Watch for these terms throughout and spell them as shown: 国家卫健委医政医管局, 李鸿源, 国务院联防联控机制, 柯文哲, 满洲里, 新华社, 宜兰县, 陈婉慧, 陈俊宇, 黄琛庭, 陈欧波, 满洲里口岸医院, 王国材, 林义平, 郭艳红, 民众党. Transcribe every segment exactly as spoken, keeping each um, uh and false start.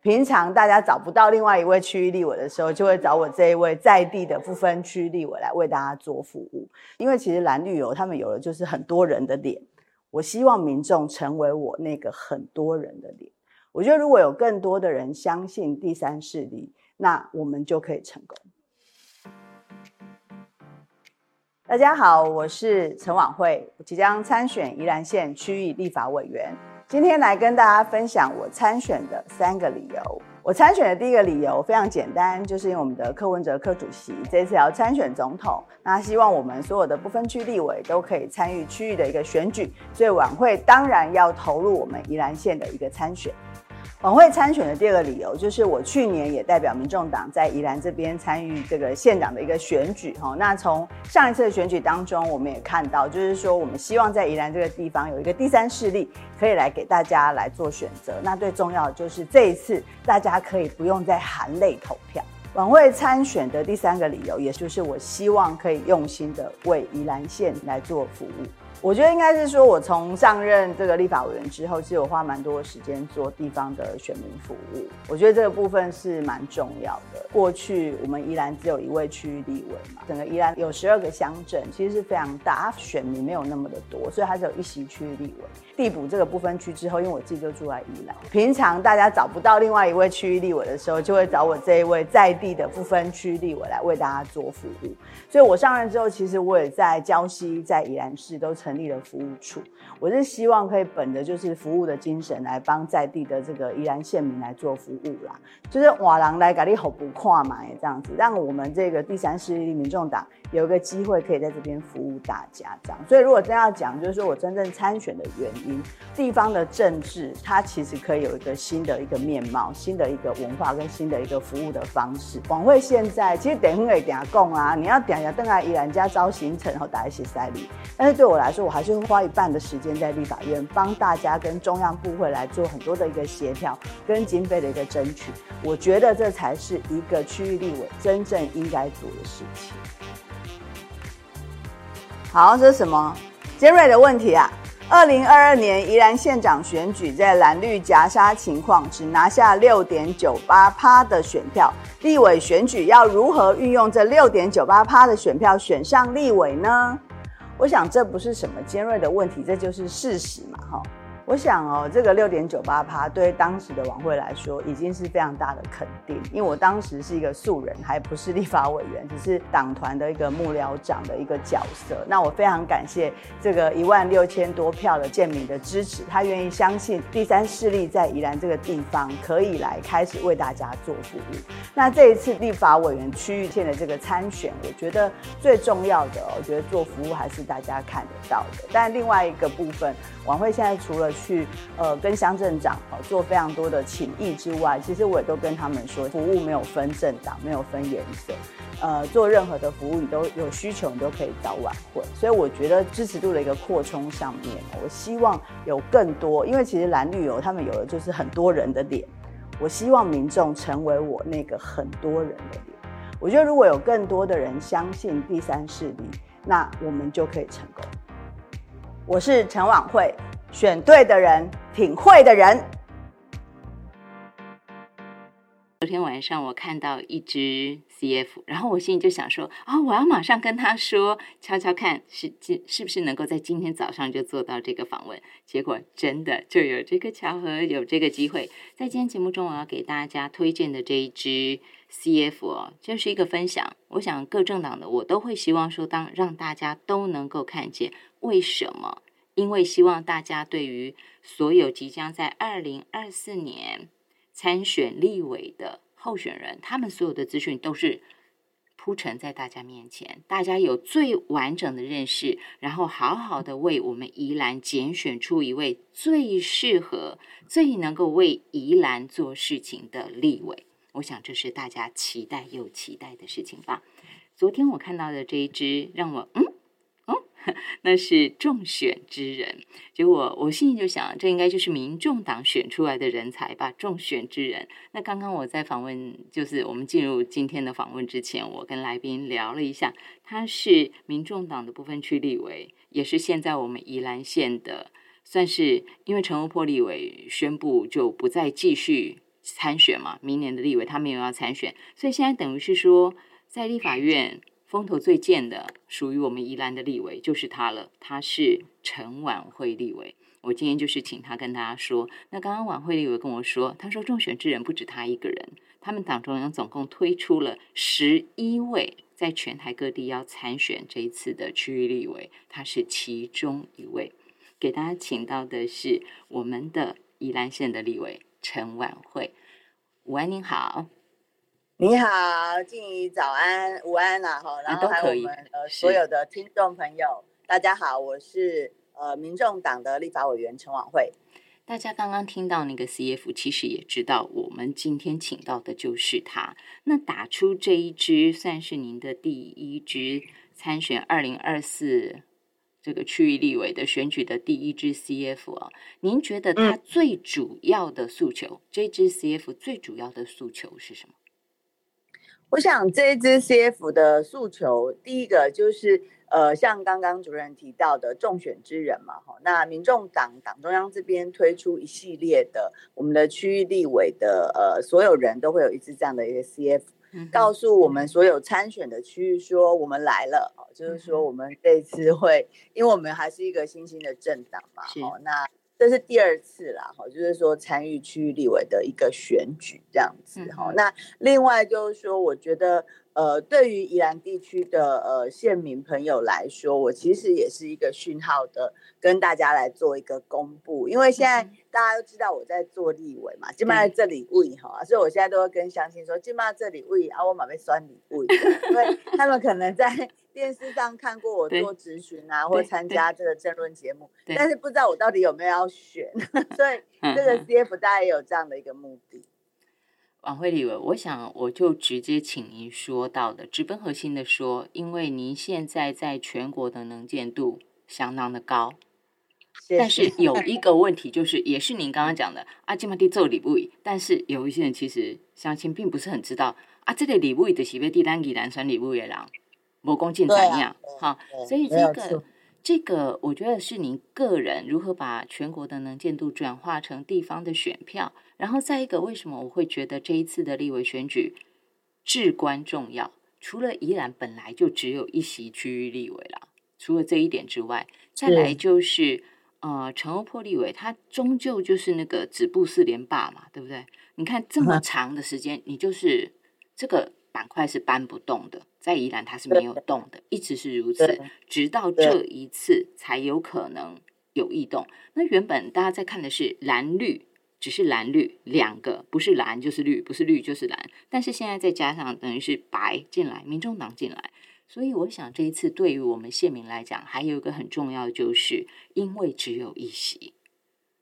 平常大家找不到另外一位区域立委的时候，就会找我这一位在地的不分区立委来为大家做服务。因为其实蓝绿油他们有的就是很多人的脸，我希望民众成为我那个很多人的脸。我觉得如果有更多的人相信第三势力，那我们就可以成功。大家好，我是陈婉慧，即将参选宜兰县区域立法委员。今天来跟大家分享我参选的三个理由。我参选的第一个理由非常简单，就是因为我们的柯文哲柯主席这次要参选总统，那希望我们所有的不分区立委都可以参与区域的一个选举，所以婉慧当然要投入我们宜兰县的一个参选。婉慧参选的第二个理由就是我去年也代表民众党在宜兰这边参与这个县长的一个选举，那从上一次的选举当中我们也看到，就是说我们希望在宜兰这个地方有一个第三势力可以来给大家来做选择，那最重要的就是这一次大家可以不用再含泪投票。婉慧参选的第三个理由也就是我希望可以用心的为宜兰县来做服务。我觉得应该是说我从上任这个立法委员之后，其实我花蛮多的时间做地方的选民服务，我觉得这个部分是蛮重要的。过去我们宜兰只有一位区域立委嘛，整个宜兰有十二个乡镇，其实是非常大，选民没有那么的多，所以它只有一席区域立委。递补这个不分区之后，因为我自己就住在宜兰，平常大家找不到另外一位区域立委的时候，就会找我这一位在地的不分区立委来为大家做服务。所以我上任之后，其实我也在礁溪、在宜兰市都成立了服务处，我是希望可以本着就是服务的精神来帮在地的这个宜兰县民来做服务啦，就是瓦郎来给你好不跨嘛，这样子让我们这个第三势力民众党有一个机会可以在这边服务大家这样。所以如果真要讲，就是说我真正参选的原因，地方的政治它其实可以有一个新的一个面貌、新的一个文化跟新的一个服务的方式。婉慧现在其实等一会常讲啊，你要常常回来宜兰家招行程，大家熟悉你，但是对我来说，我还是会花一半的时间在立法院帮大家跟中央部会来做很多的一个协调跟经费的一个争取，我觉得这才是一个区域立委真正应该做的事情。好，这是什么尖锐的问题啊？二零二二年宜兰县长选举在蓝绿夹杀情况只拿下 百分之六点九八 的选票，立委选举要如何运用这 百分之六点九八 的选票选上立委呢？我想这不是什么尖锐的问题，这就是事实嘛，齁。我想哦，这个 百分之六点九八 对当时的婉慧来说已经是非常大的肯定，因为我当时是一个素人，还不是立法委员，只是党团的一个幕僚长的一个角色。那我非常感谢这个一万六千多票的建民的支持，他愿意相信第三势力在宜兰这个地方可以来开始为大家做服务。那这一次立法委员区域县的这个参选，我觉得最重要的、哦，我觉得做服务还是大家看得到的。但另外一个部分，婉慧现在除了去呃跟乡镇长、哦、做非常多的请益之外，其实我也都跟他们说，服务没有分政党，没有分颜色，呃，做任何的服务你都有需求，你都可以找婉慧。所以我觉得支持度的一个扩充上面，我希望有更多，因为其实蓝绿油他们有的就是很多人的脸，我希望民众成为我那个很多人的脸。我觉得如果有更多的人相信第三势力，那我们就可以成功。我是陈婉慧。选对的人，挺会的人。昨天晚上我看到一只 C F， 然后我心里就想说啊、哦，我要马上跟他说，悄悄看 是, 是不是能够在今天早上就做到这个访问。结果真的就有这个巧合，有这个机会。在今天节目中，我要给大家推荐的这一只 C F 哦，就是一个分享。我想各政党的我都会希望说，当让大家都能够看见为什么。因为希望大家对于所有即将在二零二四年参选立委的候选人，他们所有的资讯都是铺陈在大家面前，大家有最完整的认识，然后好好的为我们宜兰拣选出一位最适合、最能够为宜兰做事情的立委。我想这是大家期待又期待的事情吧。昨天我看到的这一支让我嗯那是中选之人，结果我心里就想，这应该就是民众党选出来的人才吧，中选之人。那刚刚我在访问，就是我们进入今天的访问之前，我跟来宾聊了一下，他是民众党的不分区立委，也是现在我们宜兰县的，算是因为陈欧波立委宣布就不再继续参选嘛，明年的立委他没有要参选，所以现在等于是说在立法院风头最健的属于我们宜兰的立委就是他了，他是陈婉慧立委。我今天就是请他跟大家说，那刚刚婉慧立委跟我说，他说中选之人不止他一个人，他们党中央总共推出了十一位在全台各地要参选这一次的区域立委，他是其中一位。给大家请到的是我们的宜兰县的立委陈婉慧。午安，您好。你好，静怡，早安，午安啦、啊，然后还有我们、啊呃、所有的听众朋友，大家好，我是呃民众党的立法委员陈婉慧。大家刚刚听到那个 C F 其实也知道我们今天请到的就是他。那打出这一支算是您的第一支参选二零二四这个区域立委的选举的第一支 C F、哦、您觉得他最主要的诉求、嗯、这支 C F 最主要的诉求是什么？我想这支 C F 的诉求第一个就是呃，像刚刚主任提到的中选之人嘛，那民众党党中央这边推出一系列的我们的区域立委的呃，所有人都会有一次这样的一个 C F， 告诉我们所有参选的区域说我们来了、哦、就是说我们这次会，因为我们还是一个新兴的政党嘛、哦、那这是第二次啦、哦、就是说参与区域立委的一个选举这样子、哦、那另外就是说我觉得呃，对于宜兰地区的呃县民朋友来说，我其实也是一个讯号的，跟大家来做一个公布，因为现在大家都知道我在做立委嘛，现在这里位哈，所以我现在都会跟乡亲说，现在这里位啊，我也要选立委，因为他们可能在电视上看过我做质询啊，或参加这个政论节目，但是不知道我到底有没有要选，所以这个 C F 大概也有这样的一个目的。婉慧立委，我想我就直接请您说到的直奔核心的说，因为您现在在全国的能见度相当的高，谢谢，但是有一个问题就是也是您刚刚讲的啊，现在在做立委，但是有一些人其实相信并不是很知道啊，这个立委就是要在咱宜兰选立委的人没说很怎样、啊啊、所以这个这个我觉得是您个人如何把全国的能见度转化成地方的选票，然后再一个为什么我会觉得这一次的立委选举至关重要，除了宜兰本来就只有一席区域立委了，除了这一点之外，再来就是呃，陈欧波立委他终究就是那个止步四连霸嘛，对不对？你看这么长的时间你就是这个板块是搬不动的，在宜兰它是没有动的，一直是如此，直到这一次才有可能有异动。那原本大家在看的是蓝绿，只是蓝绿两个，不是蓝就是绿，不是绿就是蓝，但是现在再加上等于是白进来，民众党进来，所以我想这一次对于我们县民来讲还有一个很重要的就是因为只有一席，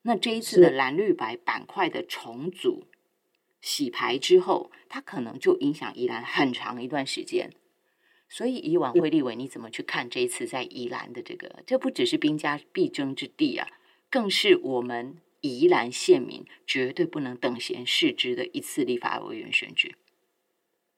那这一次的蓝绿白板块的重组洗牌之后，它可能就影响宜兰很长一段时间。所以以婉慧立委你怎么去看这一次在宜兰的这个，这不只是兵家必争之地啊，更是我们宜兰县民绝对不能等闲视之的一次立法委员选举。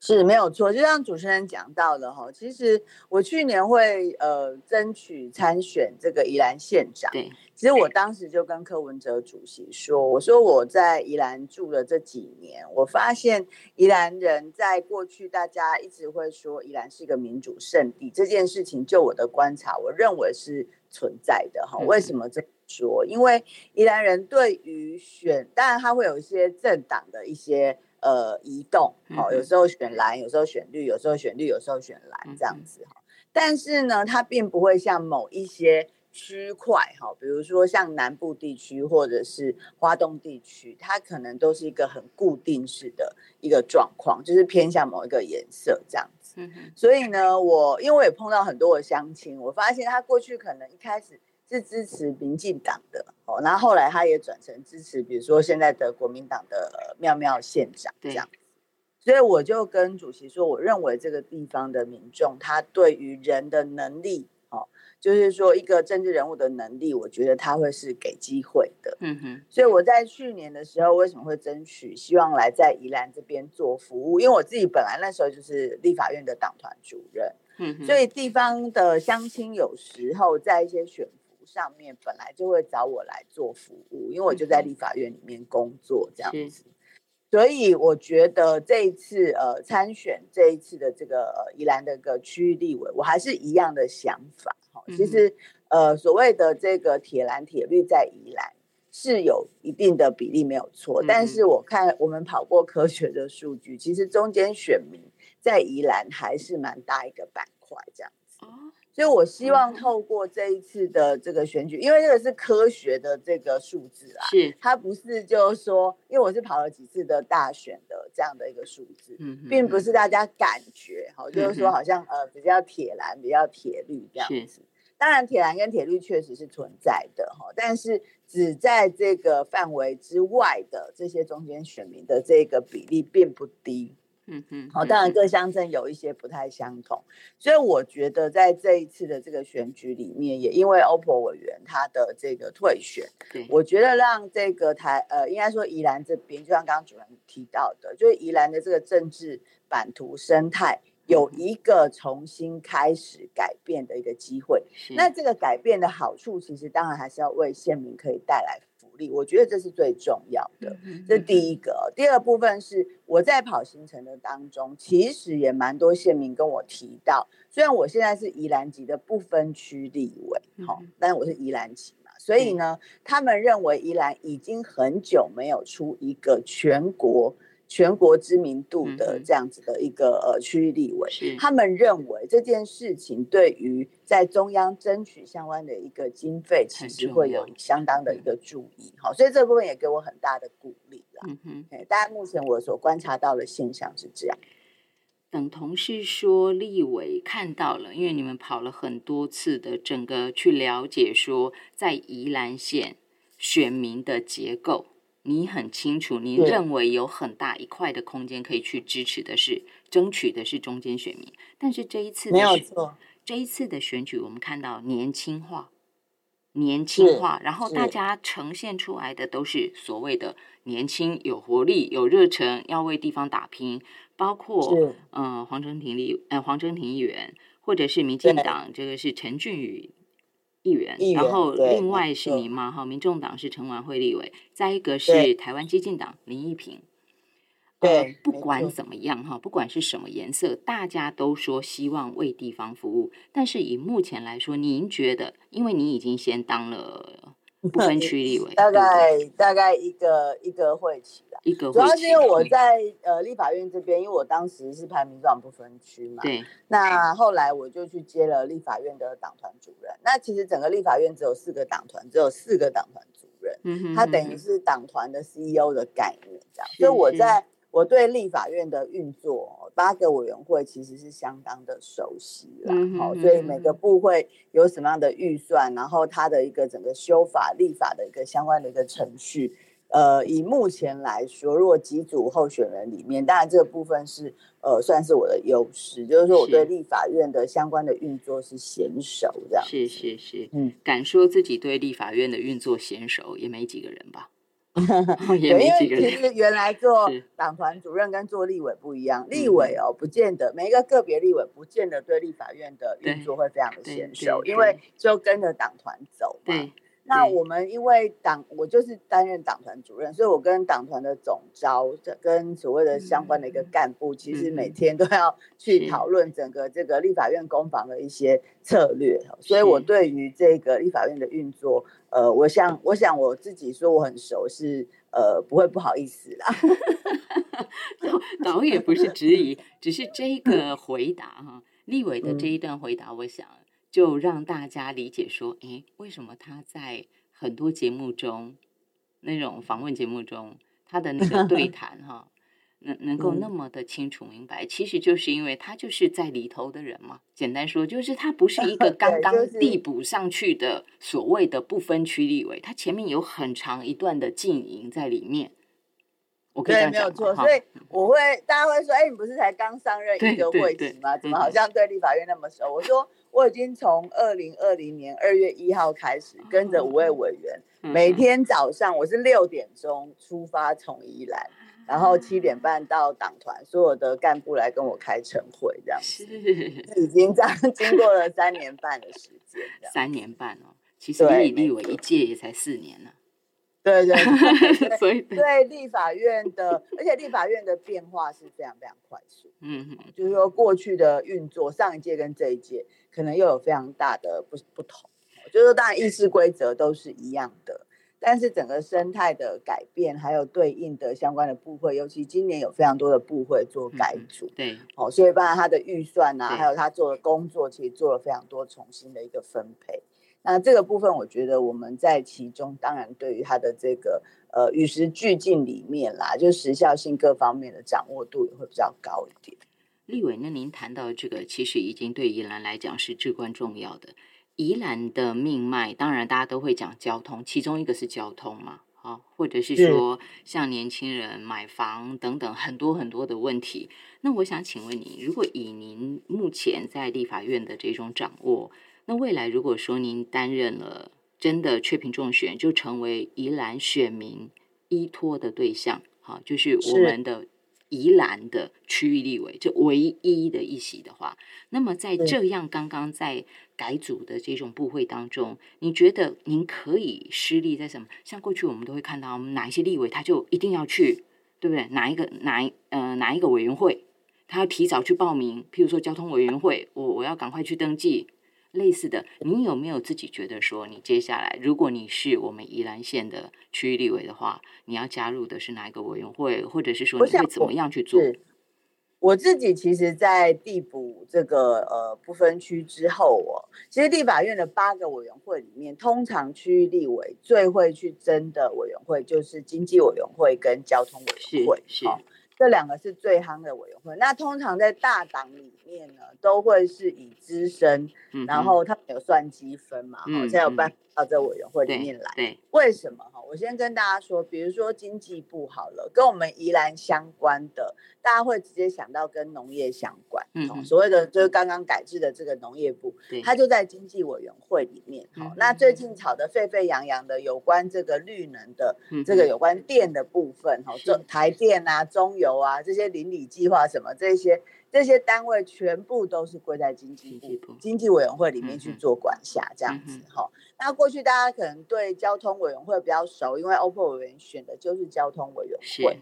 是，没有错，就像主持人讲到的，其实我去年会呃争取参选这个宜兰县长，对，其实我当时就跟柯文哲主席说，我说我在宜兰住了这几年，我发现宜兰人在过去大家一直会说宜兰是一个民主圣地，这件事情就我的观察我认为是存在的。为什么这么说？因为宜兰人对于选，当然他会有一些政党的一些呃移动，有时候选蓝，有时候选绿，有时候选绿，有时候选蓝这样子，但是呢他并不会像某一些区块，比如说像南部地区或者是花东地区，它可能都是一个很固定式的一个状况，就是偏向某一个颜色这样子、嗯、所以呢我因为我也碰到很多的乡亲，我发现他过去可能一开始是支持民进党的、哦、然后后来他也转成支持比如说现在的国民党的、呃、妙妙县长这样子，所以我就跟主席说，我认为这个地方的民众他对于人的能力，就是说一个政治人物的能力，我觉得他会是给机会的。嗯哼，所以我在去年的时候为什么会争取希望来在宜兰这边做服务，因为我自己本来那时候就是立法院的党团主任，嗯哼，所以地方的乡亲有时候在一些选服上面本来就会找我来做服务，因为我就在立法院里面工作这样子、嗯、所以我觉得这一次呃参选这一次的这个、呃、宜兰的个区域立委，我还是一样的想法。其实呃所谓的这个铁蓝铁绿在宜兰是有一定的比例没有错，但是我看我们跑过科学的数据，其实中间选民在宜兰还是蛮大一个板块这样子。所以我希望透过这一次的这个选举，因为这个是科学的这个数字啊，是它不是就是说，因为我是跑了几次的大选的这样的一个数字，嗯嗯，并不是大家感觉、哦、就是说好像、嗯、呃比较铁蓝比较铁绿这样子。当然铁蓝跟铁绿确实是存在的、哦、但是只在这个范围之外的这些中间选民的这个比例并不低。嗯嗯，好，当然各乡镇有一些不太相同，所以我觉得在这一次的这个选举里面，也因为欧珀委员他的这个退选，我觉得让这个台呃，应该说宜兰这边，就像刚刚主任提到的，就是宜兰的这个政治版图生态有一个重新开始改变的一个机会。那这个改变的好处，其实当然还是要为县民可以带来。我觉得这是最重要的，这是第一个。第二部分是我在跑行程的当中，其实也蛮多县民跟我提到，虽然我现在是宜兰籍的不分区立委、哦、但我是宜兰籍嘛，所以呢他们认为宜兰已经很久没有出一个全国全国知名度的这样子的一个、呃、区域立委，他们认为这件事情对于在中央争取相关的一个经费，其实会有相当的一个注意，好，所以这部分也给我很大的鼓励啦。嗯哼，哎，大家目前我所观察到的现象是这样。等同是说立委看到了，因为你们跑了很多次的，整个去了解说在宜兰县选民的结构。你很清楚，你认为有很大一块的空间可以去支持的是争取的是中间选民，但是这一次的选没有错，这一次的选举我们看到年轻化年轻化，然后大家呈现出来的都是所谓的年轻有活力有热忱要为地方打拼，包括、呃、黄征庭立、呃、黄征庭议员，或者是民进党这个是陈俊宇议员，然后另外是您嘛，哈，民众党是陈琬惠立委，再一个是台湾基进党林义平。对、呃，不管怎么样哈，不管是什么颜色，大家都说希望为地方服务。但是以目前来说，您觉得，因为你已经先当了不分区立委，大概对对大概一个一个会期吧，一个会期。主要是因为我在呃立法院这边，因为我当时是排民众不分区嘛，对，那后来我就去接了立法院的党团主任。那其实整个立法院只有四个党团，只有四个党团主任，嗯哼嗯哼，他等于是党团的 C E O 的概念这样。所以我在。我对立法院的运作，八个委员会其实是相当的熟悉啦、嗯哦、所以每个部会有什么样的预算，然后它的一个整个修法立法的一个相关的一个程序，呃，以目前来说，如果几组候选人里面，当然这个部分是呃算是我的优势，就是说我对立法院的相关的运作是娴熟这样。是是是，嗯，敢说自己对立法院的运作娴熟，也没几个人吧。因为其实原来做党团主任跟做立委不一样，立委哦不见得每一个个别立委不见得对立法院的运作会非常的娴熟，因为就跟着党团走嘛。那我们因为党，我就是担任党团主任，所以我跟党团的总召跟所谓的相关的一个干部、嗯、其实每天都要去讨论整个这个立法院攻防的一些策略，所以我对于这个立法院的运作呃我想我想我自己说我很熟是呃不会不好意思啦。导演不是质疑，只是这个回答哈，立委的这一段回答我想、嗯就让大家理解说，诶，为什么他在很多节目中，那种访问节目中，他的那个对谈哈，能能够那么的清楚明白，其实就是因为他就是在里头的人嘛。简单说，就是他不是一个刚刚递补上去的所谓的不分区立委，他前面有很长一段的经营在里面。我可以这样讲，对，没有错，所以我会大家会说，哎，你不是才刚上任一个会期吗？怎么好像对立法院那么熟？我说我已经从二零二零年二月一号开始，跟着五位委员，哦、每天早上我是六点钟出发从宜兰，嗯、然后七点半到党团，所有的干部来跟我开晨会，这样子，已经这样经过了三年半的时间，三年半哦，其实你立委一届也才四年呢、啊。对对对，所以对立法院的，而且立法院的变化是非常非常快速，嗯，就是说过去的运作，上一届跟这一届可能又有非常大的 不, 不同，就是说当然议事规则都是一样的，但是整个生态的改变，还有对应的相关的部会，尤其今年有非常多的部会做改组，嗯，对，哦，所以包括他的预算啊，还有他做的工作，其实做了非常多重新的一个分配。那这个部分我觉得我们在其中当然对于它的这个呃与时俱进里面啦，就时效性各方面的掌握度也会比较高一点。立委，那您谈到这个其实已经对宜兰来讲是至关重要的，宜兰的命脉当然大家都会讲交通，其中一个是交通嘛，啊，或者是说像年轻人买房等等很多很多的问题。那我想请问您，如果以您目前在立法院的这种掌握，那未来如果说您担任了真的确评中选，就成为宜兰选民依托的对象，好，就是我们的宜兰的区域立委，这唯一的一席的话，那么在这样刚刚在改组的这种部会当中，你觉得您可以施力在什么？像过去我们都会看到哪一些立委他就一定要去，对不对？哪一个哪呃哪一个委员会，他要提早去报名，譬如说交通委员会，我我要赶快去登记。类似的，你有没有自己觉得说你接下来如果你是我们宜兰县的区域立委的话，你要加入的是哪一个委员会，或者是说你会怎么样去做？ 我, 我自己其实在递补这个呃不分区之后，哦，其实立法院的八个委员会里面，通常区域立委最会去争的委员会就是经济委员会跟交通委员会，是是，哦，这两个是最夯的委员会。那通常在大党里面呢，都会是以资深，嗯，然后他们有算积分嘛，嗯，现在有办法到这委员会里面来。对对，为什么？我先跟大家说，比如说经济部好了，跟我们宜兰相关的，大家会直接想到跟农业相关，嗯，所谓的就是刚刚改制的这个农业部，它就在经济委员会里面。嗯，那最近炒得沸沸扬扬的有关这个绿能的，嗯，这个有关电的部分，嗯，台电啊，中油啊，这些邻里计划什么，这些这些单位全部都是归在经济部经济委员会里面去做管辖这样子，嗯，那过去大家可能对交通委员会比较熟，因为欧波委员选的就是交通委员会，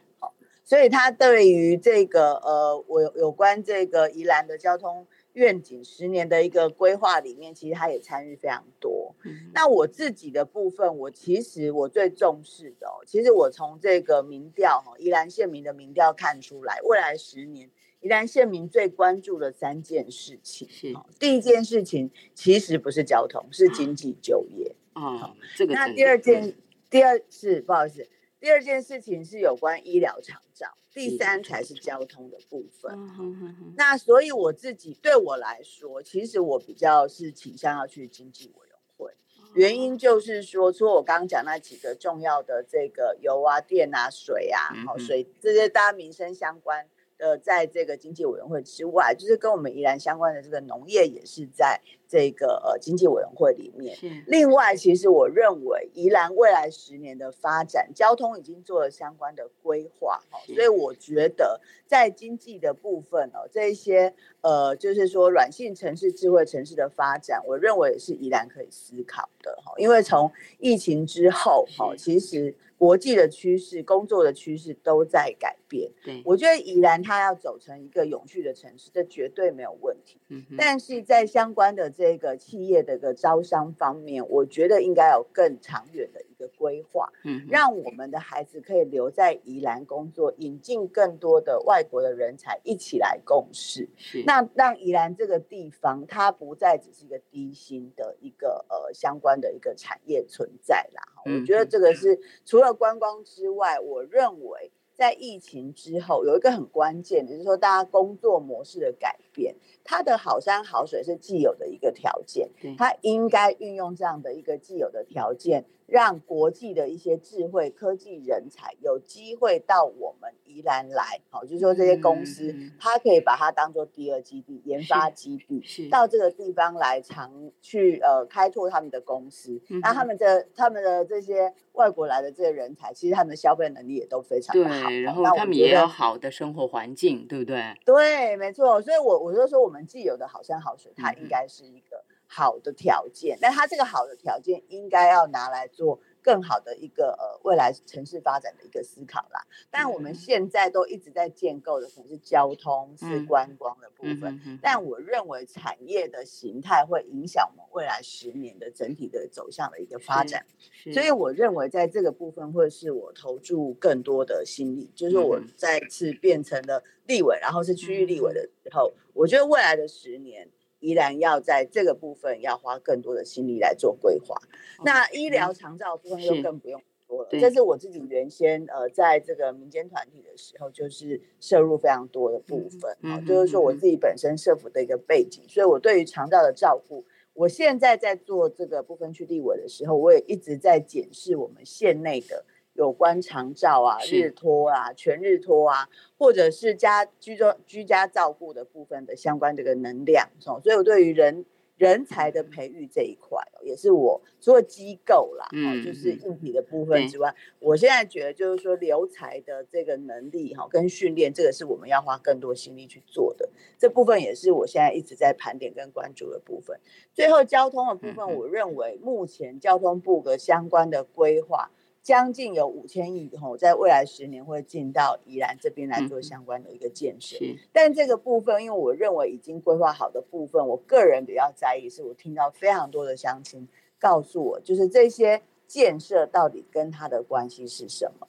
所以他对于这个呃有有关这个宜兰的交通愿景十年的一个规划里面，其实他也参与非常多，嗯。那我自己的部分，我其实我最重视的，哦，其实我从这个民调，哦，宜兰县民的民调看出来，未来十年宜兰县民最关注的三件事情，哦，第一件事情其实不是交通，是经济就业。哦，哦，这个那第二件，第二是不好意思，第二件事情是有关医疗长照。第三才是交通的部分，嗯，那所以我自己对我来说，其实我比较是倾向要去经济委员会，原因就是说，除了我刚刚讲那几个重要的这个油啊、电啊、水啊，嗯，水这些大家民生相关的，在这个经济委员会之外，就是跟我们宜兰相关的这个农业也是在这个呃经济委员会里面。另外，其实我认为宜兰未来十年的发展，交通已经做了相关的规划，哦，所以我觉得在经济的部分，哦，这些呃就是说软性城市、智慧城市的发展，我认为也是宜兰可以思考的，哦，因为从疫情之后，哦，其实国际的趋势、工作的趋势都在改变。我觉得宜兰它要走成一个永续的城市，这绝对没有问题，嗯，但是在相关的这个企业的一个招商方面，我觉得应该有更长远的一个规划，嗯，让我们的孩子可以留在宜兰工作，引进更多的外国的人才一起来共事，那让宜兰这个地方它不再只是一个低薪的一个呃相关的一个产业存在啦，嗯，我觉得这个是除了观光之外，我认为在疫情之后有一个很关键的，就是说大家工作模式的改变，它的好山好水是既有的一个条件，它应该运用这样的一个既有的条件，让国际的一些智慧科技人才有机会到我们宜兰来，哦，就是说这些公司，嗯，它可以把它当做第二基地、研发基地，到这个地方来常去呃开拓他们的公司，嗯，那他们的他们的这些外国来的这些人才，其实他们的消费能力也都非常好，对，然后他们也有好的生活环境，对不对？对，没错。所以我我就说，我们既有的好山好水，它应该是一个好的条件，那它这个好的条件应该要拿来做更好的一个呃未来城市发展的一个思考啦。但我们现在都一直在建构的可能是交通、是观光的部分，嗯、但我认为产业的形态会影响我们未来十年的整体的走向的一个发展。所以我认为在这个部分会是我投注更多的心力，就是我再次变成了立委，然后是区域立委的时候，嗯、我觉得未来的十年依然要在这个部分要花更多的心力来做规划。哦、那医疗长照的部分就更不用说了，是这是我自己原先呃在这个民间团体的时候就是摄入非常多的部分，嗯哦、就是说我自己本身社福的一个背景，嗯、所以我对于长照的照顾，我现在在做这个部分区立委的时候，我也一直在检视我们县内的有关长照啊、日托啊、全日托啊，或者是家居居家照顾的部分的相关这个能量，哦、所以我对于人人才的培育这一块，哦、也是我除了机构啦，嗯哦、就是硬体的部分之外，我现在觉得就是说留才的这个能力，哦、跟训练，这个是我们要花更多心力去做的，这部分也是我现在一直在盘点跟关注的部分。最后交通的部分，我认为目前交通部的相关的规划将近有五千亿，在未来十年会进到宜兰这边来做相关的一个建设，嗯、但这个部分因为我认为已经规划好的部分，我个人比较在意是我听到非常多的乡亲告诉我，就是这些建设到底跟它的关系是什么。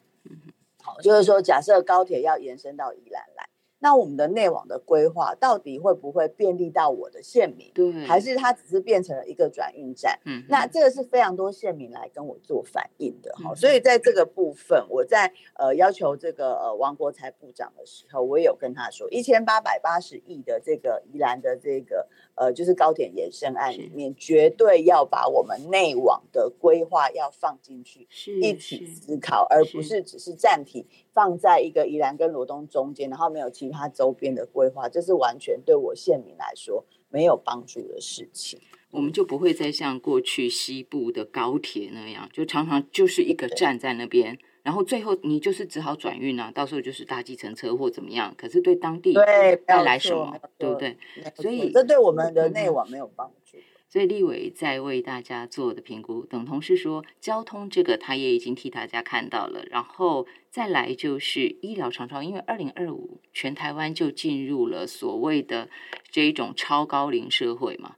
好，就是说假设高铁要延伸到宜兰来，那我们的内网的规划到底会不会便利到我的县民，还是它只是变成了一个转运站？嗯，那这个是非常多县民来跟我做反应的，嗯、所以在这个部分，我在呃要求这个呃王国材部长的时候，我也有跟他说，一千八百八十亿的这个宜兰的这个呃就是高铁延伸案里面，绝对要把我们内网的规划要放进去，一起思考，而不是只是暂停放在一个宜兰跟罗东中间，然后没有其它周边的规划，这是完全对我县民来说没有帮助的事情。我们就不会再像过去西部的高铁那样，就常常就是一个站在那边，然后最后你就是只好转运啊，到时候就是搭计程车或怎么样，可是对当地带来什么， 对, 对不对？所以这对我们的内网没有帮助。所以立委在为大家做的评估，等同是说交通这个他也已经替大家看到了，然后再来就是医疗长照，因为二零二五全台湾就进入了所谓的这一种超高龄社会嘛。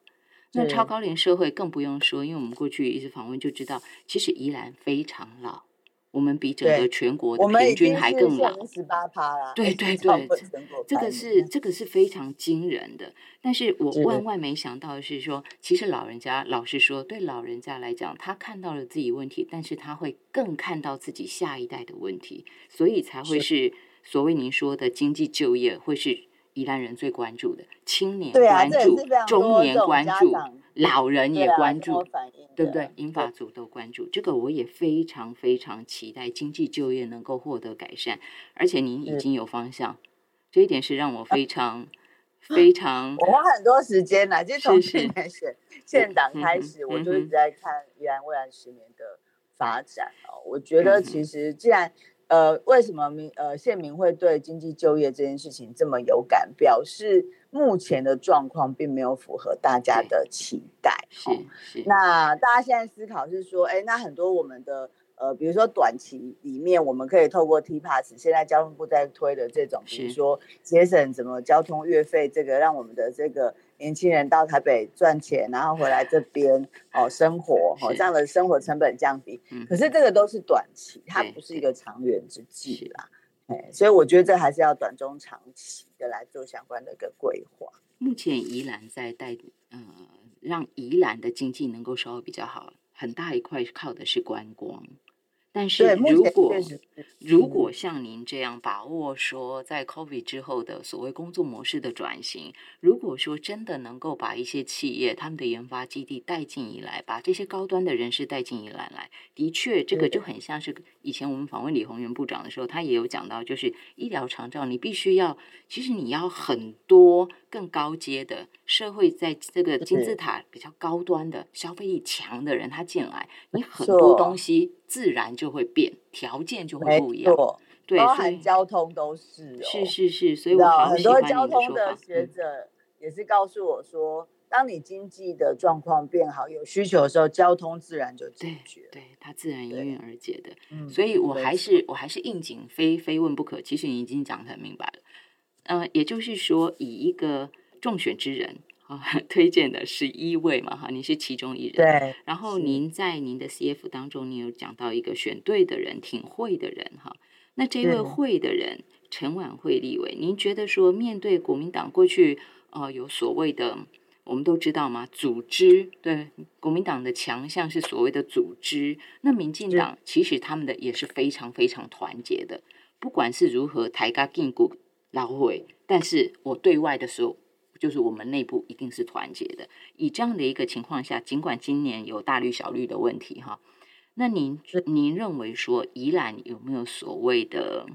那超高龄社会更不用说，因为我们过去一次访问就知道，其实宜兰非常老，我们比整个全国的平均还更老， 百分之十八 啦。对对对，这个是这个是非常惊人的。但是我万万没想到的是说，其实老人家，老实说，对老人家来讲，他看到了自己问题，但是他会更看到自己下一代的问题，所以才会是所谓您说的经济就业，会是宜兰人最关注的，青年关注，啊、中年关注，老人也关注， 对,、啊、对不对？银发族都关注，这个我也非常非常期待经济就业能够获得改善，而且您已经有方向，这一点是让我非常非常我花很多时间啦，就从去年选县长开始，嗯、我就一直在看宜兰未来十年的发展，哦、我觉得其实既然呃，为什么民呃县民会对经济就业这件事情这么有感？表示目前的状况并没有符合大家的期待。哦、是, 是那大家现在思考是说，哎，那很多我们的呃，比如说短期里面，我们可以透过 T P A S S， 现在交通部在推的这种，比如说节省什么交通月费，这个让我们的这个年轻人到台北赚钱，然后回来这边哦生活，哦这样的生活成本降低，嗯、可是这个都是短期，它不是一个长远之计啦。所以我觉得这还是要短中长期的来做相关的一个规划。目前宜兰在带呃让宜兰的经济能够稍微比较好，很大一块靠的是观光。但是如果如果像您这样把握说在 COVID 之后的所谓工作模式的转型，如果说真的能够把一些企业他们的研发基地带进宜兰，把这些高端的人士带进宜兰来，的确这个就很像是以前我们访问李鸿源部长的时候，他也有讲到，就是医疗长照你必须要，其实你要很多更高阶的社会，在这个金字塔比较高端的消费力强的人他进来，你很多东西自然就会变，条件就会不一样，对，包含交通都是，哦、是是是，所以我好喜欢你的说法。很多交通的学者也是告诉我说，当你经济的状况变好，有需求的时候，交通自然就解决，对，对，它自然迎刃而解的。嗯，所以我还是我还是应景，非非问不可。其实你已经讲得很明白了。呃，也就是说，以一个中选之人啊，推荐的十一位嘛，哈，你是其中一人。对。然后您在您的 C F 当中，你有讲到一个选对的人，挺会的人哈。那这位会的人，陈琬惠立委，您觉得说面对国民党过去呃有所谓的。我们都知道嘛，组织，对，国民党的强项是所谓的组织，那民进党其实他们的也是非常非常团结的，不管是如何抬高筋骨拉会，但是我对外的时候就是我们内部一定是团结的。以这样的一个情况下，尽管今年有大绿小绿的问题哈，那您您认为说宜兰有没有所谓的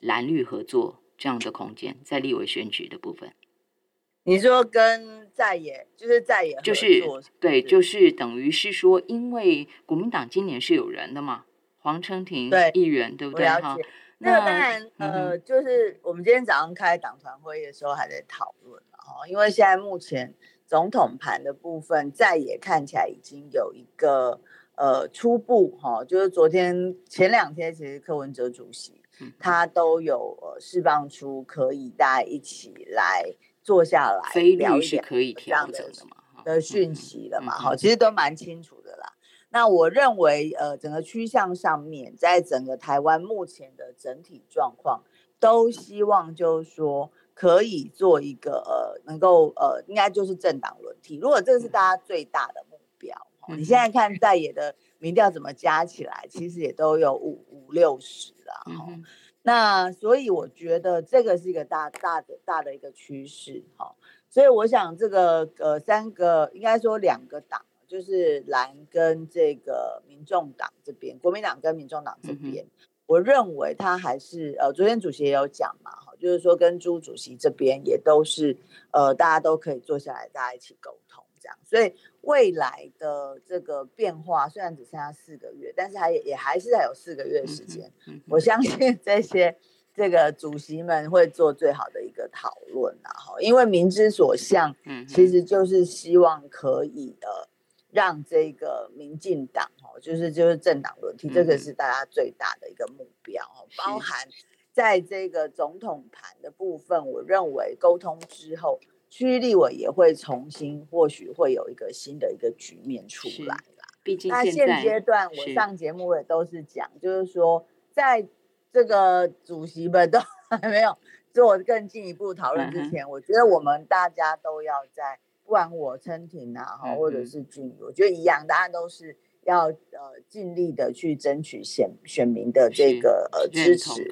蓝绿合作这样的空间，在立委选举的部分？你说跟在野就是在野合作，就是对，就是等于是说，因为国民党今年是有人的嘛，黄琛庭议员， 对, 对不对？哈，那当然，嗯、呃，就是我们今天早上开党团会议的时候还在讨论哦，因为现在目前总统盘的部分，在野看起来已经有一个呃初步哈、哦，就是昨天前两天，其实柯文哲主席、嗯、他都有呃释放出可以大家一起来。坐下来非律是可以调整的嘛的讯息了嘛，好、嗯，其实都蛮清楚的啦。嗯、那我认为，呃，整个趋向上面，在整个台湾目前的整体状况，都希望就是说可以做一个呃，能够呃，应该就是政党轮替。如果这是大家最大的目标，嗯哦、你现在看在野的民调怎么加起来，其实也都有五五六十啦，哈、嗯。那所以我觉得这个是一个大大的大的一个趋势哈，所以我想这个呃三个应该说两个党，就是蓝跟这个民众党这边，国民党跟民众党这边，嗯、我认为他还是呃昨天主席也有讲嘛哈，就是说跟朱主席这边也都是呃大家都可以坐下来大家一起沟通这样，所以未来的这个变化虽然只剩下四个月，但是还也还是还有四个月的时间。我相信这些这个主席们会做最好的一个讨论啊，因为民之所向，其实就是希望可以呃让这个民进党哦，就是就是政党轮替，这个是大家最大的一个目标，包含在这个总统盘的部分，我认为沟通之后。区域立委也会重新，或许会有一个新的一个局面出来啦。毕竟那现阶段，我上节目也都是讲，就是说，在这个主席们都还没有做更进一步讨论之前，嗯、我觉得我们大家都要在，不管我琛庭啊，哈、嗯，或者是俊宇，我觉得一样，大家都是要呃尽力的去争取选选民的这个呃支持。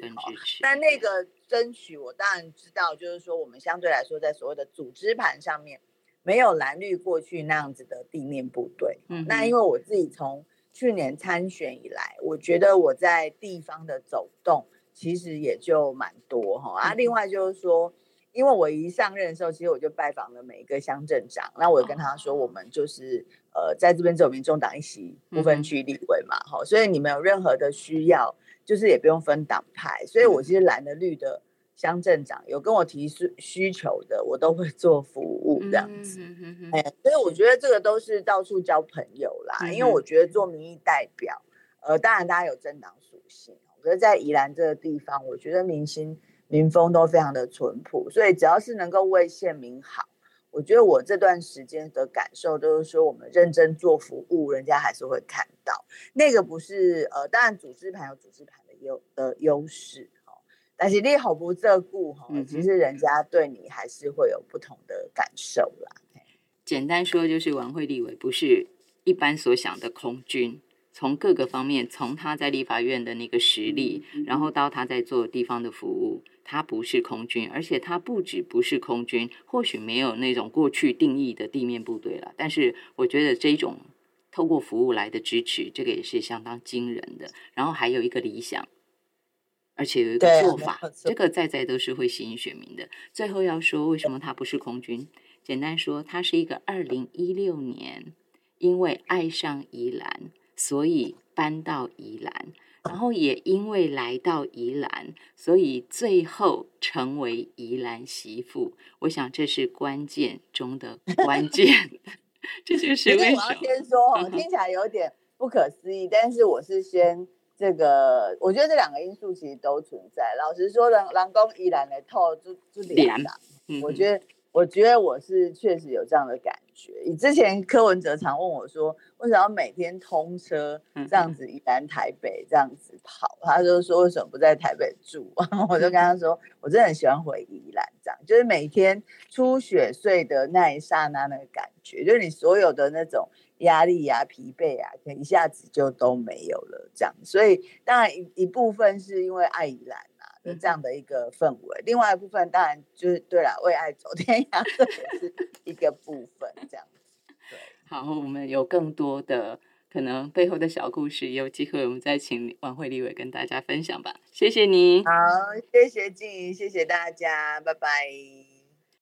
那那个。争取我当然知道，就是说我们相对来说在所谓的组织盘上面没有蓝绿过去那样子的地面部队、嗯、那因为我自己从去年参选以来，我觉得我在地方的走动其实也就蛮多哈、嗯、啊另外就是说，因为我一上任的时候，其实我就拜访了每一个乡镇长，那我跟他说我们就是、哦、呃在这边只有民众党一席不分区立委嘛、嗯、所以你们有任何的需要就是也不用分党派，所以我其实蓝的绿的乡镇长有跟我提需求的，我都会做服务这样子、嗯哼哼哼哎、所以我觉得这个都是到处交朋友啦、嗯、因为我觉得做民意代表呃，当然大家有政党属性，可是在宜兰这个地方，我觉得民心民风都非常的淳朴，所以只要是能够为县民好，我觉得我这段时间的感受都是说，我们认真做服务，人家还是会看到。那个不是呃，当然组织盘有组织盘的优的优势哈、哦，但是你好不照顾哈，其实人家对你还是会有不同的感受啦。嗯、简单说就是，琬惠立委不是一般所想的空军。从各个方面，从他在立法院的那个实力，然后到他在做地方的服务，他不是空军，而且他不止不是空军，或许没有那种过去定义的地面部队了，但是我觉得这种透过服务来的支持，这个也是相当惊人的。然后还有一个理想，而且有一个做法，这个在在都是会吸引选民的。最后要说为什么他不是空军，简单说，他是一个二零一六年因为爱上宜兰所以搬到宜兰，然后也因为来到宜兰，所以最后成为宜兰媳妇。我想这是关键中的关键。这就是为什么。我要先说，听起来有点不可思议，但是我是先这个，我觉得这两个因素其实都存在。老实说，人人工宜兰的透就就凉了。我觉得。我觉得我是确实有这样的感觉。之前柯文哲常问我说，为什么要每天通车这样子宜兰台北这样子跑？他就说为什么不在台北住？我就跟他说，我真的很喜欢回宜兰，这样就是每天出血睡的那一刹那那个感觉，就是你所有的那种压力啊、疲惫啊，一下子就都没有了这样。所以当然 一, 一部分是因为爱宜兰。这样的一个氛围，另外一部分当然就是对啦，为爱走天涯，这也是一个部分这样子。对，好，我们有更多的可能背后的小故事，也有机会我们再请婉慧立委跟大家分享吧。谢谢你，好，谢谢静怡，谢谢大家，拜拜。